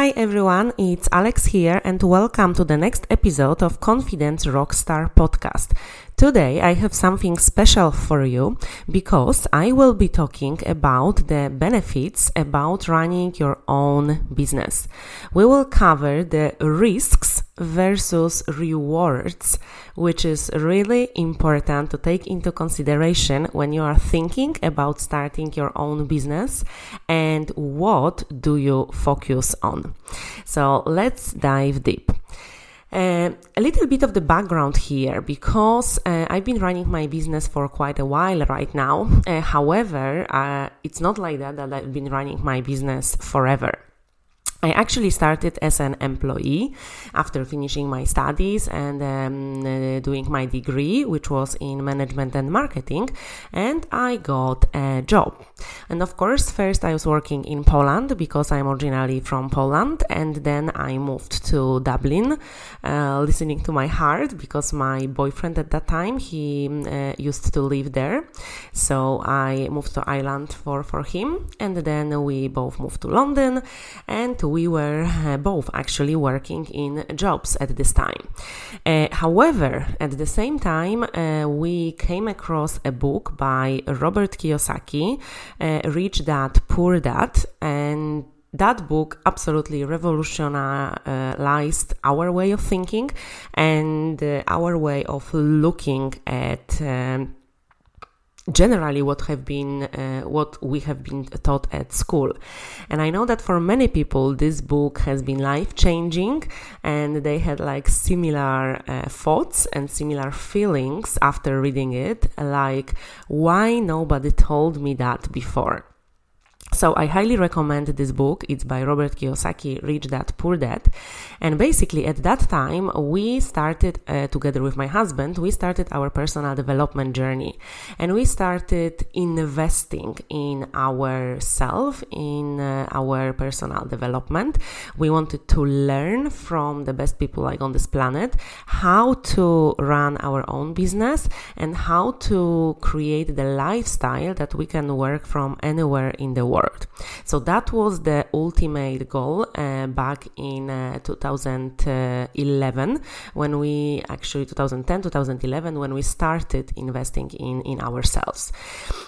Hi everyone, it's Alex here and welcome to the next episode of Confidence Rockstar Podcast. Today I have something special for you because I will be talking about the benefits about running your own business. We will cover the risks versus rewards, which is really important to take into consideration when you are thinking about starting your own business and what do you focus on. So let's dive deep. A little bit of the background here, because I've been running my business for quite a while right now. However, it's not like that I've been running my business forever. I actually started as an employee after finishing my studies and doing my degree, which was in management and marketing, and I got a job. And of course, first I was working in Poland because I'm originally from Poland, and then I moved to Dublin, listening to my heart, because my boyfriend at that time, he used to live there. So I moved to Ireland for him, and then we both moved to London, and we were both actually working in jobs at this time. However, at the same time, we came across a book by Robert Kiyosaki, Rich Dad Poor Dad, and that book absolutely revolutionized our way of thinking and our way of looking at generally what we have been taught at school. And I know that for many people this book has been life-changing, and they had like similar thoughts and similar feelings after reading it, like, why nobody told me that before? So I highly recommend this book. It's by Robert Kiyosaki, Rich Dad Poor Dad. And basically at that time we started, together with my husband, we started our personal development journey. And we started investing in ourselves, in our personal development. We wanted to learn from the best people like on this planet how to run our own business and how to create the lifestyle that we can work from anywhere in the world. So that was the ultimate goal back in 2011, when we actually 2011, when we started investing in ourselves.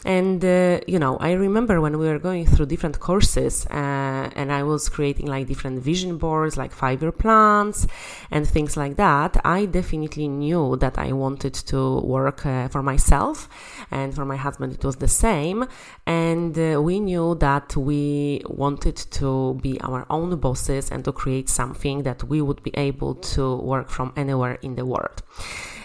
And I remember when we were going through different courses and I was creating like different vision boards, like 5-year plans and things like that. I definitely knew that I wanted to work for myself, and for my husband it was the same. And we knew that we wanted to be our own bosses and to create something that we would be able to work from anywhere in the world.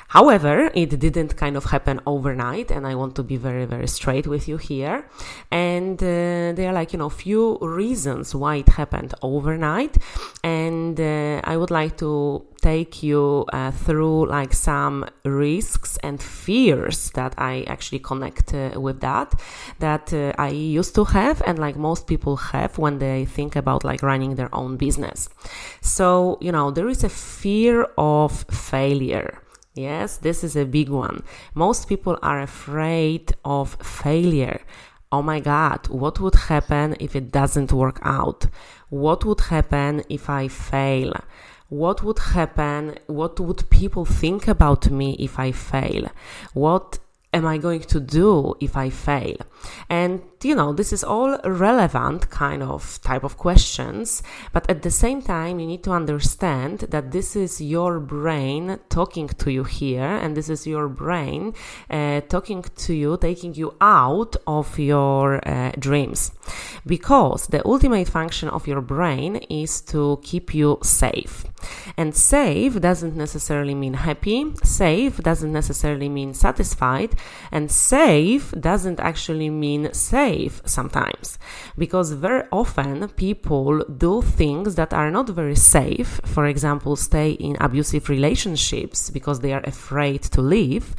However, it didn't kind of happen overnight, and I want to be very, very straight with you here. And there are few reasons why it happened overnight, and I would like to take you through like some risks and fears that I actually connect with that I used to have, and like most people have when they think about like running their own business. So, there is a fear of failure. Yes, this is a big one. Most people are afraid of failure. Oh my God, what would happen if it doesn't work out? What would happen if I fail? What would happen? What would people think about me if I fail? What am I going to do if I fail? And you know, this is all relevant kind of type of questions, but at the same time, you need to understand that this is your brain talking to you here, and this is your brain talking to you, taking you out of your dreams, because the ultimate function of your brain is to keep you safe. And safe doesn't necessarily mean happy, safe doesn't necessarily mean satisfied, and safe doesn't actually mean safe sometimes, because very often people do things that are not very safe. For example, stay in abusive relationships because they are afraid to leave,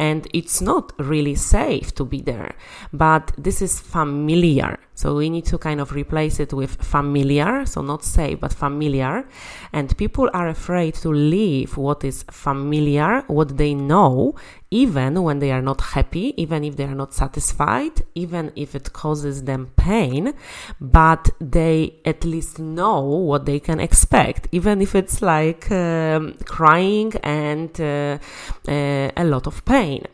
and it's not really safe to be there, but this is familiar. So we need to kind of replace it with familiar, so not safe, but familiar. And people are afraid to leave what is familiar, what they know, even when they are not happy, even if they are not satisfied, even if it causes them pain, but they at least know what they can expect, even if it's like crying and a lot of pain.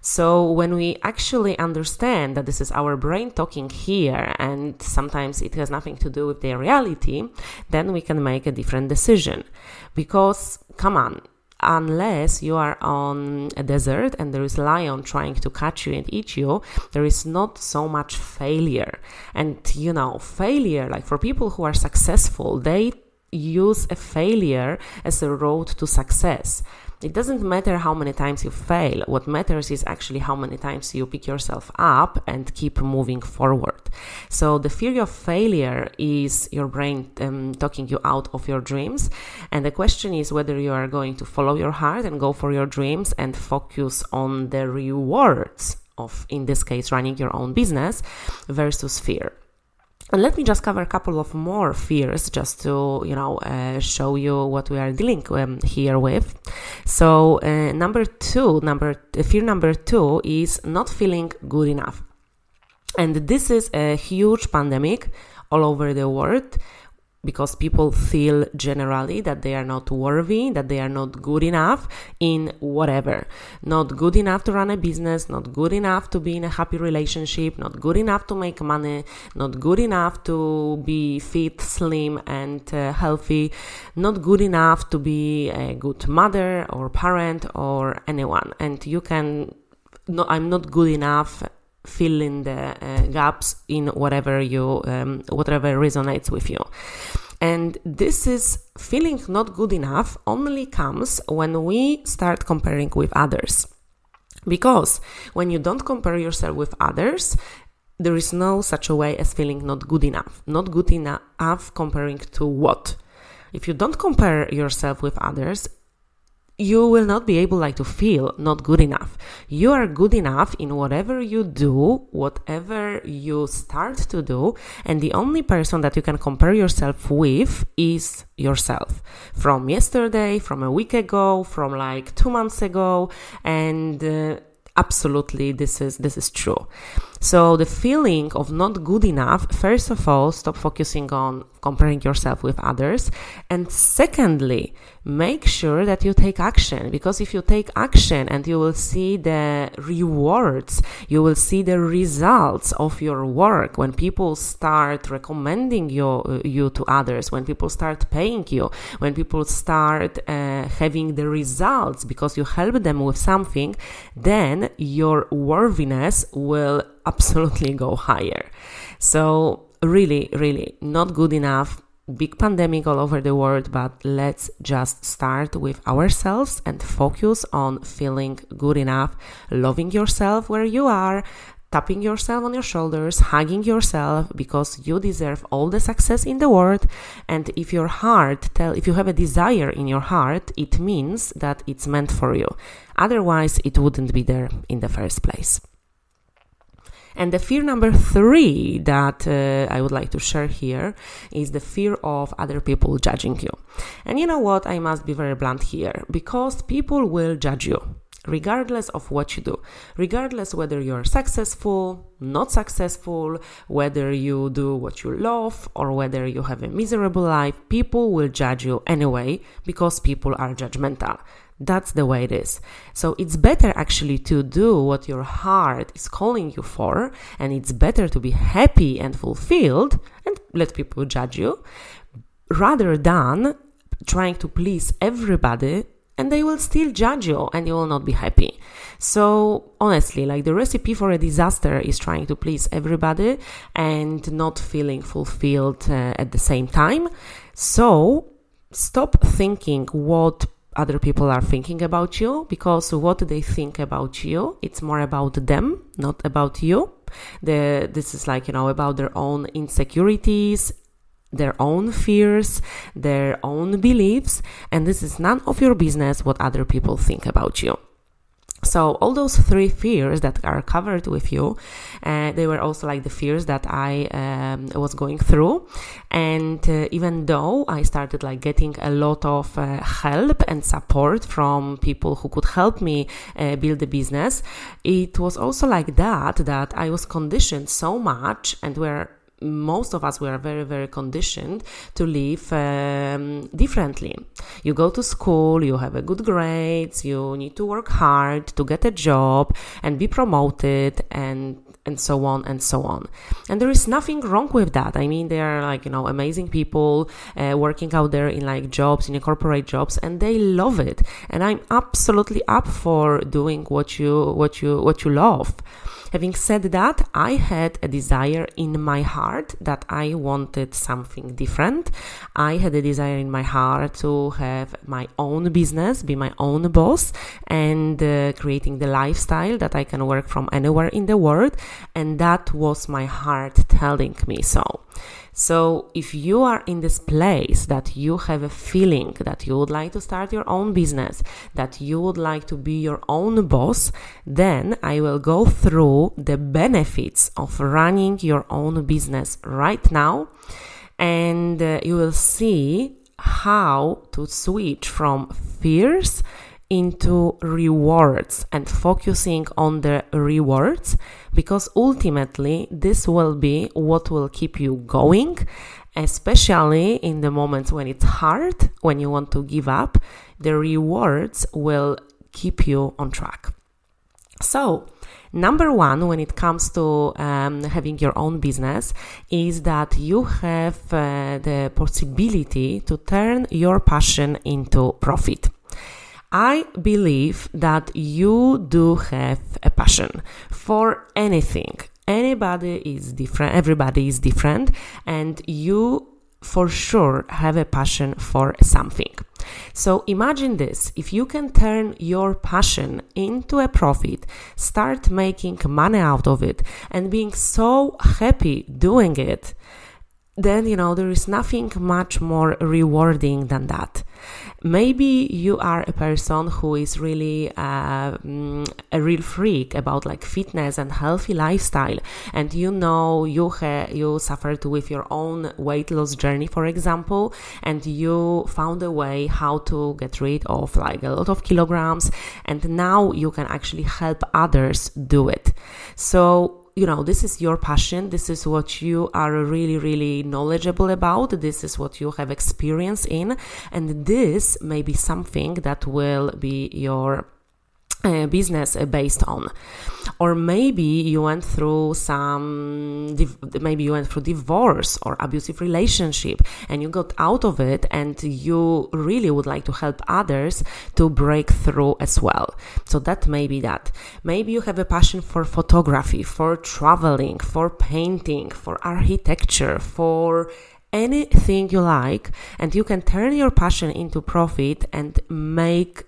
So when we actually understand that this is our brain talking here, and sometimes it has nothing to do with their reality, then we can make a different decision. Because, come on, unless you are on a desert and there is a lion trying to catch you and eat you, there is not so much failure. And, you know, failure, like for people who are successful, they use a failure as a road to success. It doesn't matter how many times you fail. What matters is actually how many times you pick yourself up and keep moving forward. So the fear of failure is your brain talking you out of your dreams. And the question is whether you are going to follow your heart and go for your dreams and focus on the rewards of, in this case, running your own business versus fear. And let me just cover a couple of more fears just to, you know, show you what we are dealing here with. So fear number two is not feeling good enough. And this is a huge pandemic all over the world, because people feel generally that they are not worthy, that they are not good enough in whatever. Not good enough to run a business, not good enough to be in a happy relationship, not good enough to make money, not good enough to be fit, slim and healthy, not good enough to be a good mother or parent or anyone. And you can, no, I'm not good enough, fill in the gaps in whatever you, whatever resonates with you. And this is feeling not good enough only comes when we start comparing with others. Because when you don't compare yourself with others, there is no such a way as feeling not good enough. Not good enough comparing to what? If you don't compare yourself with others, you will not be able like to feel not good enough. You are good enough in whatever you do, whatever you start to do, and the only person that you can compare yourself with is yourself. From yesterday, from a week ago, from like 2 months ago, and absolutely this is true. So the feeling of not good enough, first of all, stop focusing on comparing yourself with others. And secondly, make sure that you take action, because if you take action and you will see the rewards, you will see the results of your work. When people start recommending you to others, when people start paying you, when people start having the results because you help them with something, then your worthiness will absolutely go higher. So really, really not good enough. Big pandemic all over the world, but let's just start with ourselves and focus on feeling good enough, loving yourself where you are, tapping yourself on your shoulders, hugging yourself, because you deserve all the success in the world. And if your heart if you have a desire in your heart, it means that it's meant for you. Otherwise, it wouldn't be there in the first place. And the fear number three that I would like to share here is the fear of other people judging you. And you know what? I must be very blunt here, because people will judge you regardless of what you do, regardless whether you're successful, not successful, whether you do what you love or whether you have a miserable life. People will judge you anyway, because people are judgmental. That's the way it is. So it's better actually to do what your heart is calling you for, and it's better to be happy and fulfilled and let people judge you, rather than trying to please everybody and they will still judge you and you will not be happy. So honestly, like, the recipe for a disaster is trying to please everybody and not feeling fulfilled at the same time. So stop thinking what other people are thinking about you, because what they think about you, it's more about them, not about you. This is like, you know, about their own insecurities, their own fears, their own beliefs, and this is none of your business what other people think about you. So all those three fears that are covered with you, they were also like the fears that I was going through. And even though I started like getting a lot of help and support from people who could help me build the business, it was also like that I was conditioned so much, and where most of us were very, very conditioned to live differently. You go to school, you have a good grades, you need to work hard to get a job and be promoted, and so on and so on. And there is nothing wrong with that. I mean, there are like, you know, amazing people working out there in like jobs, in corporate jobs, and they love it. And I'm absolutely up for doing what you love. Having said that, I had a desire in my heart that I wanted something different. I had a desire in my heart to have my own business, be my own boss, and creating the lifestyle that I can work from anywhere in the world. And that was my heart telling me so. So if you are in this place that you have a feeling that you would like to start your own business, that you would like to be your own boss, then I will go through the benefits of running your own business right now, and you will see how to switch from fears into rewards and focusing on the rewards, because ultimately this will be what will keep you going, especially in the moments when it's hard, when you want to give up. The rewards will keep you on track. So number one, when it comes to having your own business, is that you have the possibility to turn your passion into profit. I believe that you do have a passion for anything. Anybody is different, everybody is different, and you for sure have a passion for something. So imagine this: if you can turn your passion into a profit, start making money out of it, and being so happy doing it, then, you know, there is nothing much more rewarding than that. Maybe you are a person who is really a real freak about like fitness and healthy lifestyle, and you know you suffered with your own weight loss journey, for example, and you found a way how to get rid of like a lot of kilograms, and now you can actually help others do it. So you know, this is your passion. This is what you are really, really knowledgeable about. This is what you have experience in. And this may be something that will be your business based on. Or maybe you went through divorce or abusive relationship, and you got out of it, and you really would like to help others to break through as well. So that may be that. Maybe you have a passion for photography, for traveling, for painting, for architecture, for anything you like, and you can turn your passion into profit and make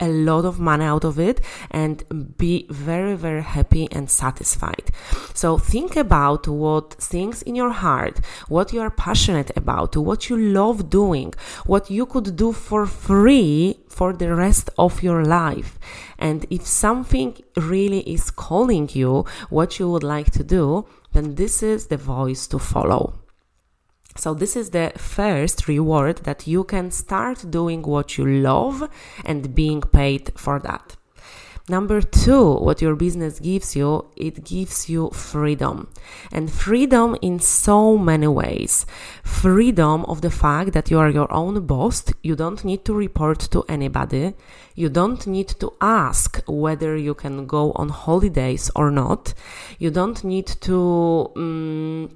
a lot of money out of it and be very, very happy and satisfied. So think about what things in your heart, what you are passionate about, what you love doing, what you could do for free for the rest of your life. And if something really is calling you what you would like to do, then this is the voice to follow. So this is the first reward, that you can start doing what you love and being paid for that. Number 2, what your business gives you, it gives you freedom. And freedom in so many ways. Freedom of the fact that you are your own boss, you don't need to report to anybody, you don't need to ask whether you can go on holidays or not, you don't need to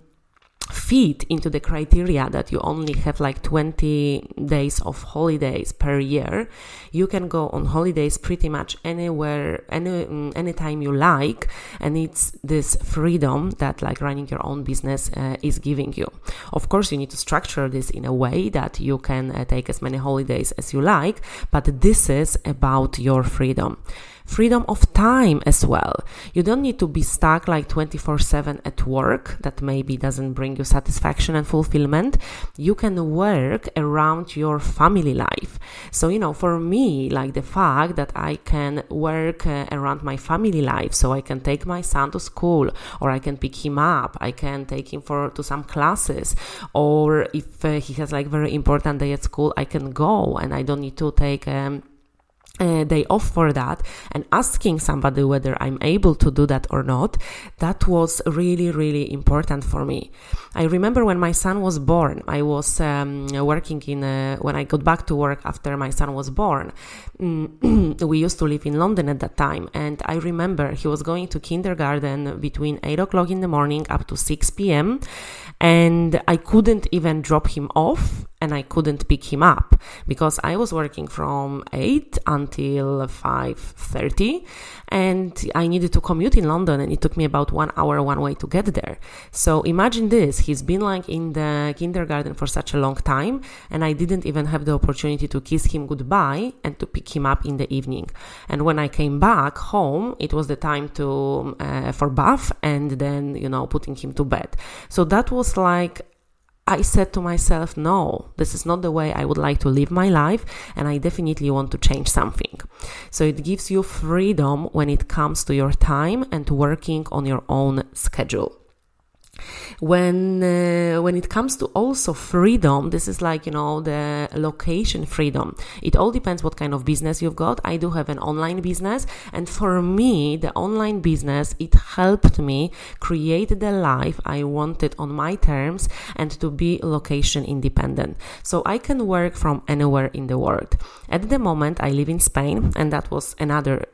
fit into the criteria that you only have like 20 days of holidays per year. You can go on holidays pretty much anywhere, anytime you like, and it's this freedom that like running your own business is giving you. Of course, you need to structure this in a way that you can take as many holidays as you like, but this is about your freedom. Freedom of time as well. You don't need to be stuck like 24/7 at work. That maybe doesn't bring you satisfaction and fulfillment. You can work around your family life. So, you know, for me, like the fact that I can work around my family life, so I can take my son to school, or I can pick him up, I can take him to some classes, or if he has like very important day at school, I can go and I don't need to take day off for that. And asking somebody whether I'm able to do that or not, that was really, really important for me. I remember when my son was born, I was working when I got back to work after my son was born. We used to live in London at that time, and I remember he was going to kindergarten between 8 o'clock in the morning up to 6 p.m. and I couldn't even drop him off and I couldn't pick him up because I was working from 8 until 5:30 and I needed to commute in London, and it took me about 1 hour one way to get there. So imagine this, he's been like in the kindergarten for such a long time and I didn't even have the opportunity to kiss him goodbye and to pick him up in the evening. And when I came back home, it was the time to for bath and then, you know, putting him to bed. So that was like, I said to myself, no, this is not the way I would like to live my life, and I definitely want to change something. So it gives you freedom when it comes to your time and working on your own schedule. When it comes to also freedom, this is like, you know, the location freedom. It all depends what kind of business you've got. I do have an online business, and for me, the online business, it helped me create the life I wanted on my terms and to be location independent. So I can work from anywhere in the world. At the moment, I live in Spain, and that was another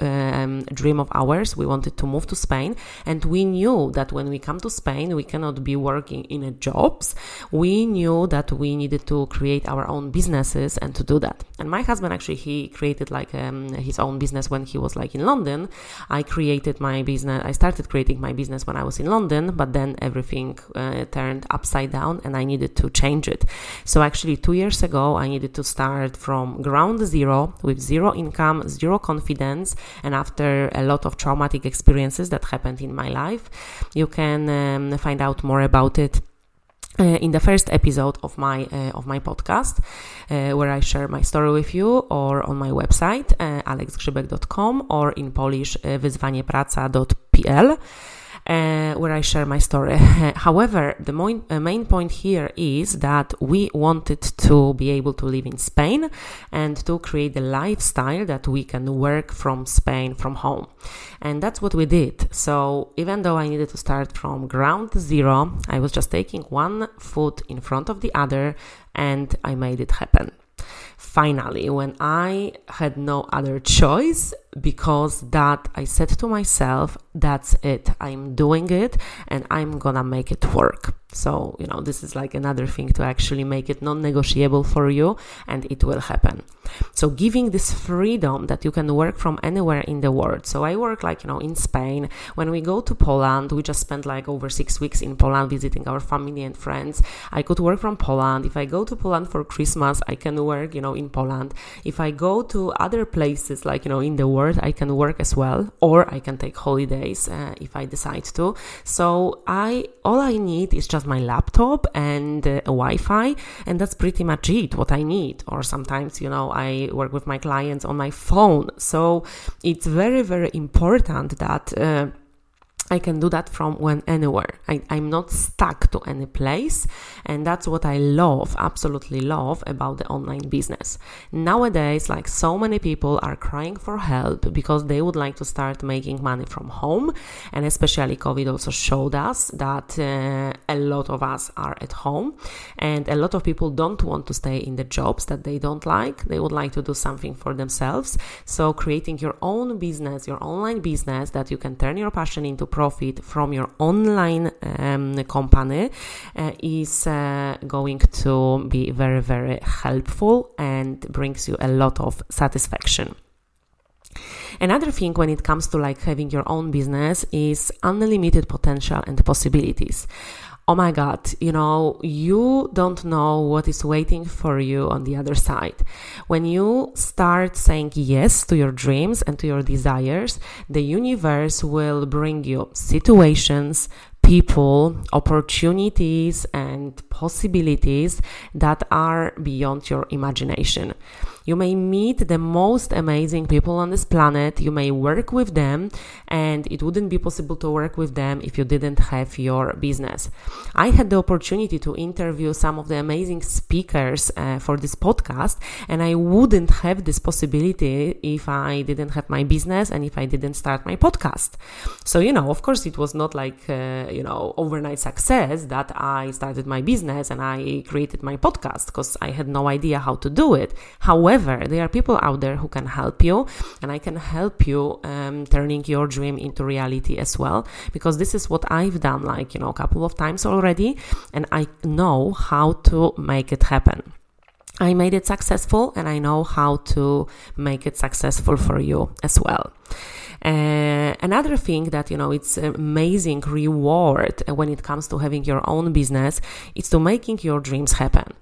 dream of ours. We wanted to move to Spain, and we knew that when we come to Spain, we cannot be working in jobs. We knew that we needed to create our own businesses and to do that. And my husband, actually, he created like his own business when he was like in London. I started creating my business when I was in London, but then everything turned upside down and I needed to change it. So actually 2 years ago, I needed to start from ground zero with zero income, zero confidence. And after a lot of traumatic experiences that happened in my life, you can find out more about it in the first episode of my podcast, where I share my story with you, or on my website alexgrzybek.com, or in Polish wyzwaniepraca.pl, where I share my story. However, the main point here is that we wanted to be able to live in Spain and to create a lifestyle that we can work from Spain, from home. And that's what we did. So even though I needed to start from ground zero, I was just taking one foot in front of the other and I made it happen. Finally, when I had no other choice, because that I said to myself, that's it, I'm doing it and I'm gonna make it work. So, you know, this is like another thing to actually make it non-negotiable for you, and it will happen. So giving this freedom that you can work from anywhere in the world. So I work like, you know, in Spain. When we go to Poland, we just spent like over 6 weeks in Poland visiting our family and friends. I could work from Poland. If I go to Poland for Christmas, I can work, you know, in Poland. If I go to other places, like, you know, in the world, I can work as well, or I can take holidays if I decide to. So all I need is just my laptop and Wi-Fi, and that's pretty much it, what I need. Or sometimes, you know, I work with my clients on my phone. So it's very, very important that I can do that from when anywhere. I'm not stuck to any place, and that's what I love, absolutely love about the online business. Nowadays, like so many people are crying for help because they would like to start making money from home, and especially COVID also showed us that a lot of us are at home, and a lot of people don't want to stay in the jobs that they don't like. They would like to do something for themselves. So creating your own business, your online business that you can turn your passion into profit from your online company is going to be very, very helpful and brings you a lot of satisfaction. Another thing when it comes to like having your own business is unlimited potential and possibilities. Oh my God, you know, you don't know what is waiting for you on the other side. When you start saying yes to your dreams and to your desires, the universe will bring you situations, people, opportunities, and possibilities that are beyond your imagination. You may meet the most amazing people on this planet. You may work with them, and it wouldn't be possible to work with them if you didn't have your business. I had the opportunity to interview some of the amazing speakers for this podcast, and I wouldn't have this possibility if I didn't have my business and if I didn't start my podcast. So, you know, of course, it was not like, overnight success that I started my business and I created my podcast, because I had no idea how to do it. However, there are people out there who can help you, and I can help you turning your dream into reality as well, because this is what I've done a couple of times already, and I know how to make it happen. I made it successful, and I know how to make it successful for you as well. Another thing that, it's an amazing reward when it comes to having your own business is to making your dreams happen.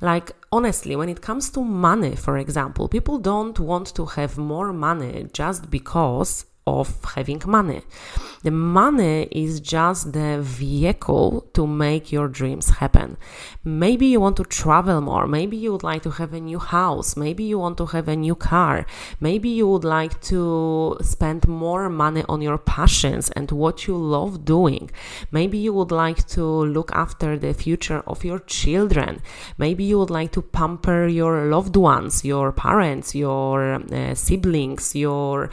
Like, honestly, when it comes to money, for example, people don't want to have more money just because of having money. The money is just the vehicle to make your dreams happen. Maybe you want to travel more. Maybe you would like to have a new house. Maybe you want to have a new car. Maybe you would like to spend more money on your passions and what you love doing. Maybe you would like to look after the future of your children. Maybe you would like to pamper your loved ones, your parents, your siblings, your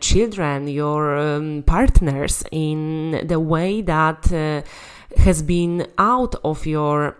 children, your partners in the way that has been out of your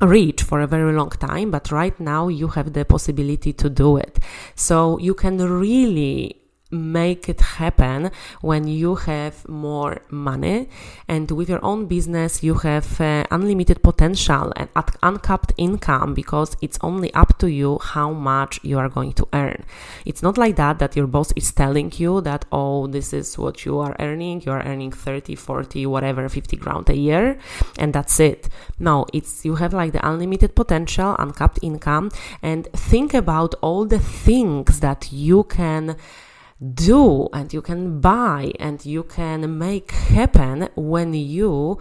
reach for a very long time, but right now you have the possibility to do it. So you can really make it happen when you have more money, and with your own business you have unlimited potential and uncapped income, because it's only up to you how much you are going to earn. It's not like that your boss is telling you that, oh, this is what you are earning, you're earning 30, 40, whatever, 50 grand a year, and that's it. No, it's you have like the unlimited potential, uncapped income, and think about all the things that you can do and you can buy and you can make happen when you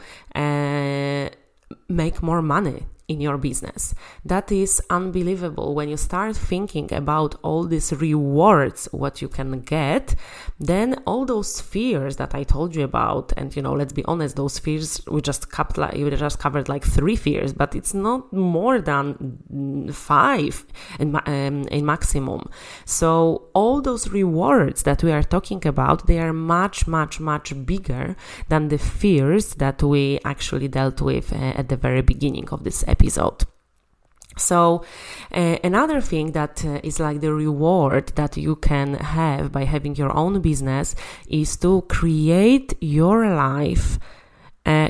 make more money in your business. That is unbelievable. When you start thinking about all these rewards, what you can get, then all those fears that I told you about, and let's be honest, those fears, we just covered like 3 fears, but it's not more than 5 in maximum. So all those rewards that we are talking about, they are much, much, much bigger than the fears that we actually dealt with at the very beginning of this episode. So another thing that is like the reward that you can have by having your own business is to create your life,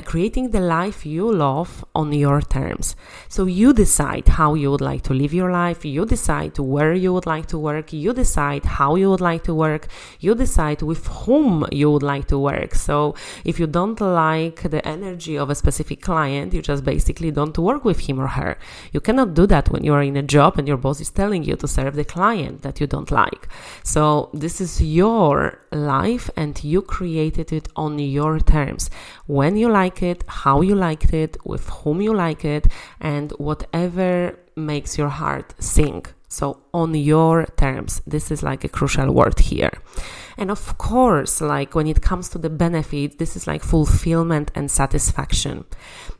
creating the life you love on your terms. So you decide how you would like to live your life, you decide where you would like to work, you decide how you would like to work, you decide with whom you would like to work. So if you don't like the energy of a specific client, you just basically don't work with him or her. You cannot do that when you are in a job and your boss is telling you to serve the client that you don't like. So this is your life and you created it on your terms. When you like it, how you liked it, with whom you like it, and whatever makes your heart sing. So on your terms, this is like a crucial word here. And of course, like when it comes to the benefit, this is like fulfillment and satisfaction.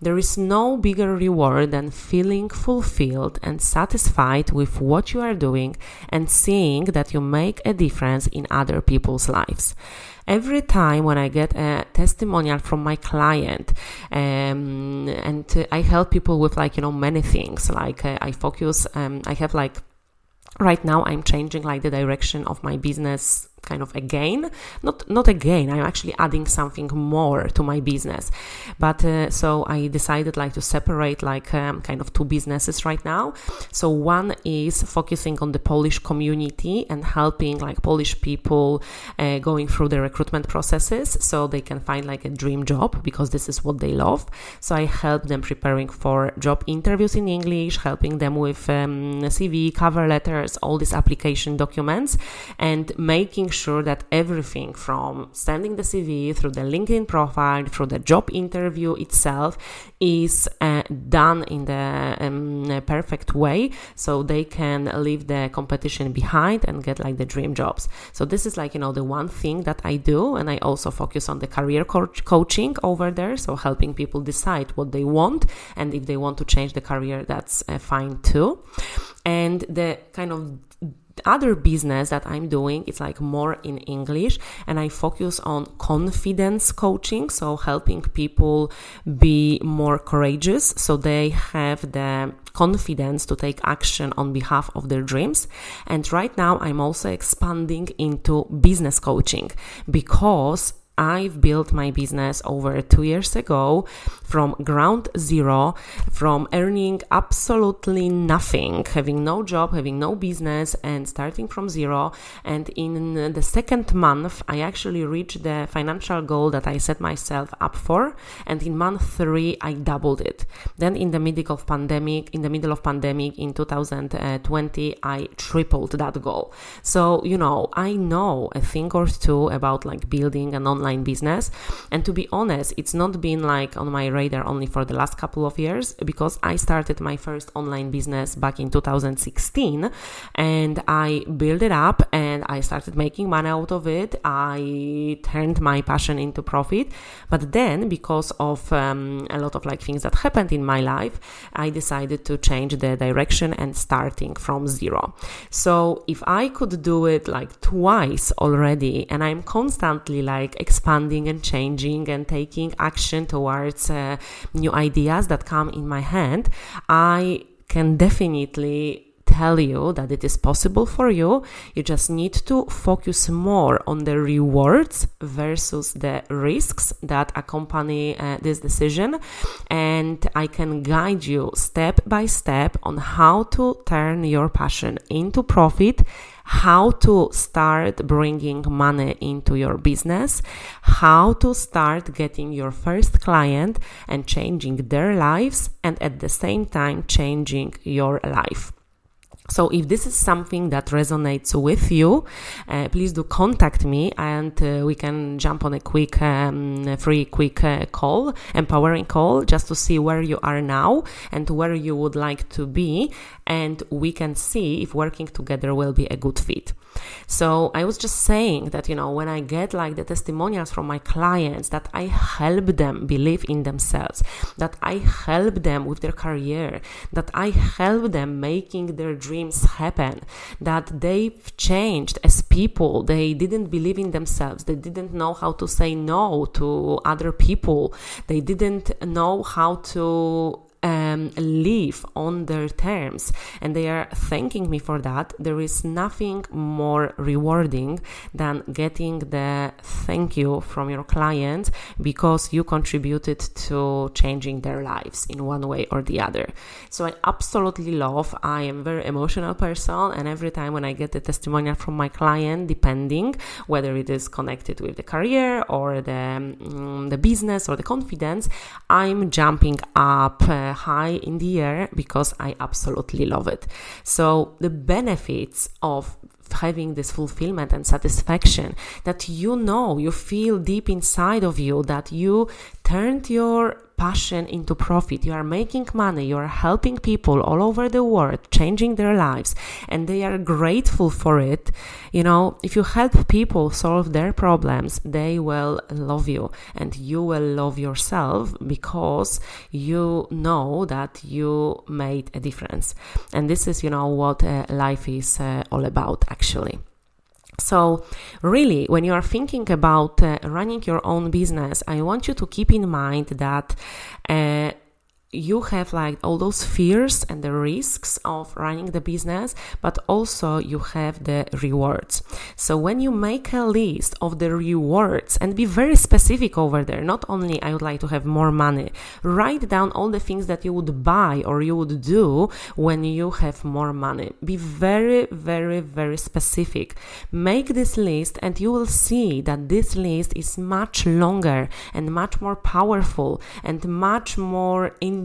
There is no bigger reward than feeling fulfilled and satisfied with what you are doing and seeing that you make a difference in other people's lives. Every time when I get a testimonial from my client, and I help people with many things, right now I'm changing the direction of my business I'm actually adding something more to my business. But so I decided to separate two businesses right now. So one is focusing on the Polish community and helping Polish people going through the recruitment processes so they can find a dream job, because this is what they love. So I help them preparing for job interviews in English, helping them with CV, cover letters, all these application documents, and making sure that everything from sending the CV through the LinkedIn profile, through the job interview itself is done in the perfect way, so they can leave the competition behind and get the dream jobs. So this is the one thing that I do, and I also focus on the career coaching over there, so helping people decide what they want, and if they want to change the career, that's fine too. And the other business that I'm doing, it's more in English, and I focus on confidence coaching, so helping people be more courageous so they have the confidence to take action on behalf of their dreams. And right now I'm also expanding into business coaching, because I've built my business over 2 years ago from ground zero, from earning absolutely nothing, having no job, having no business, and starting from zero. And in the second month, I actually reached the financial goal that I set myself up for. And in month 3, I doubled it. Then in the middle of pandemic, in 2020, I tripled that goal. So, I know a thing or two about building an online business, and to be honest, it's not been on my radar only for the last couple of years, because I started my first online business back in 2016, and I built it up and I started making money out of it. I turned my passion into profit, but then because of a lot of things that happened in my life, I decided to change the direction and starting from zero. So if I could do it twice already, and I'm constantly expanding and changing and taking action towards new ideas that come in my hand, I can definitely tell you that it is possible for you. You just need to focus more on the rewards versus the risks that accompany this decision. And I can guide you step by step on how to turn your passion into profit, how to start bringing money into your business, how to start getting your first client and changing their lives, and at the same time changing your life. So if this is something that resonates with you, please do contact me, and we can jump on a quick, free, empowering call, just to see where you are now and where you would like to be. And we can see if working together will be a good fit. So I was just saying that, when I get the testimonials from my clients, that I help them believe in themselves, that I help them with their career, that I help them making their dreams happen, that they've changed as people. They didn't believe in themselves. They didn't know how to say no to other people. They didn't know how to live on their terms, and they are thanking me for that. There is nothing more rewarding than getting the thank you from your client, because you contributed to changing their lives in one way or the other. So I absolutely love, I am a very emotional person, and every time when I get the testimonial from my client, depending whether it is connected with the career or the business or the confidence, I'm jumping up high in the air, because I absolutely love it. So the benefits of having this fulfillment and satisfaction that you feel deep inside of you, that you Turned your passion into profit. You are making money. You are helping people all over the world, changing their lives, and they are grateful for it. You know, if you help people solve their problems, they will love you, and you will love yourself because you know that you made a difference. And this is, you know, what life is all about, actually. So really, when you are thinking about running your own business, I want you to keep in mind that you have like all those fears and the risks of running the business, but also you have the rewards. So when you make a list of the rewards, and be very specific over there, not only I would like to have more money, write down all the things that you would buy or you would do when you have more money. Be very, very, very specific. Make this list and you will see that this list is much longer and much more powerful and much more enjoyable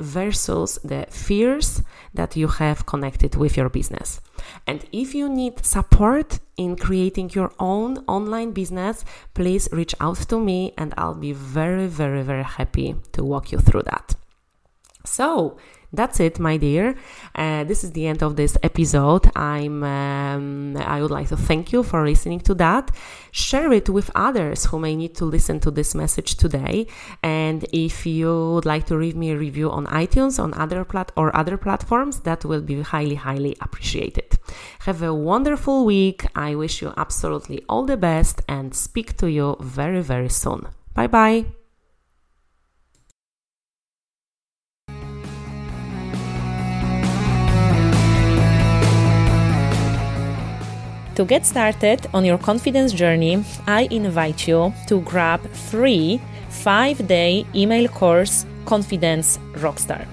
versus the fears that you have connected with your business. And if you need support in creating your own online business, please reach out to me and I'll be very, very, very happy to walk you through that. So that's it, my dear. This is the end of this episode. I would like to thank you for listening to that. Share it with others who may need to listen to this message today. And if you would like to leave me a review on iTunes on other platforms, that will be highly, highly appreciated. Have a wonderful week. I wish you absolutely all the best and speak to you very, very soon. Bye-bye. To get started on your confidence journey, I invite you to grab free 5-day email course, Confidence Rockstar.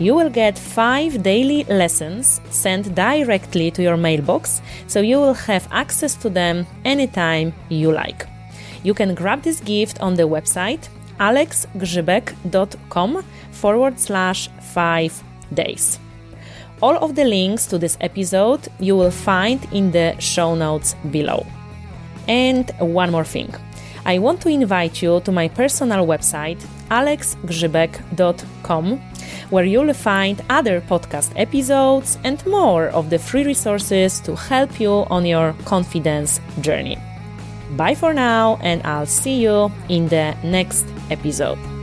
You will get 5 daily lessons sent directly to your mailbox, so you will have access to them anytime you like. You can grab this gift on the website alexgrzybek.com/5days. All of the links to this episode you will find in the show notes below. And one more thing. I want to invite you to my personal website alexgrzybek.com, where you'll find other podcast episodes and more of the free resources to help you on your confidence journey. Bye for now, and I'll see you in the next episode.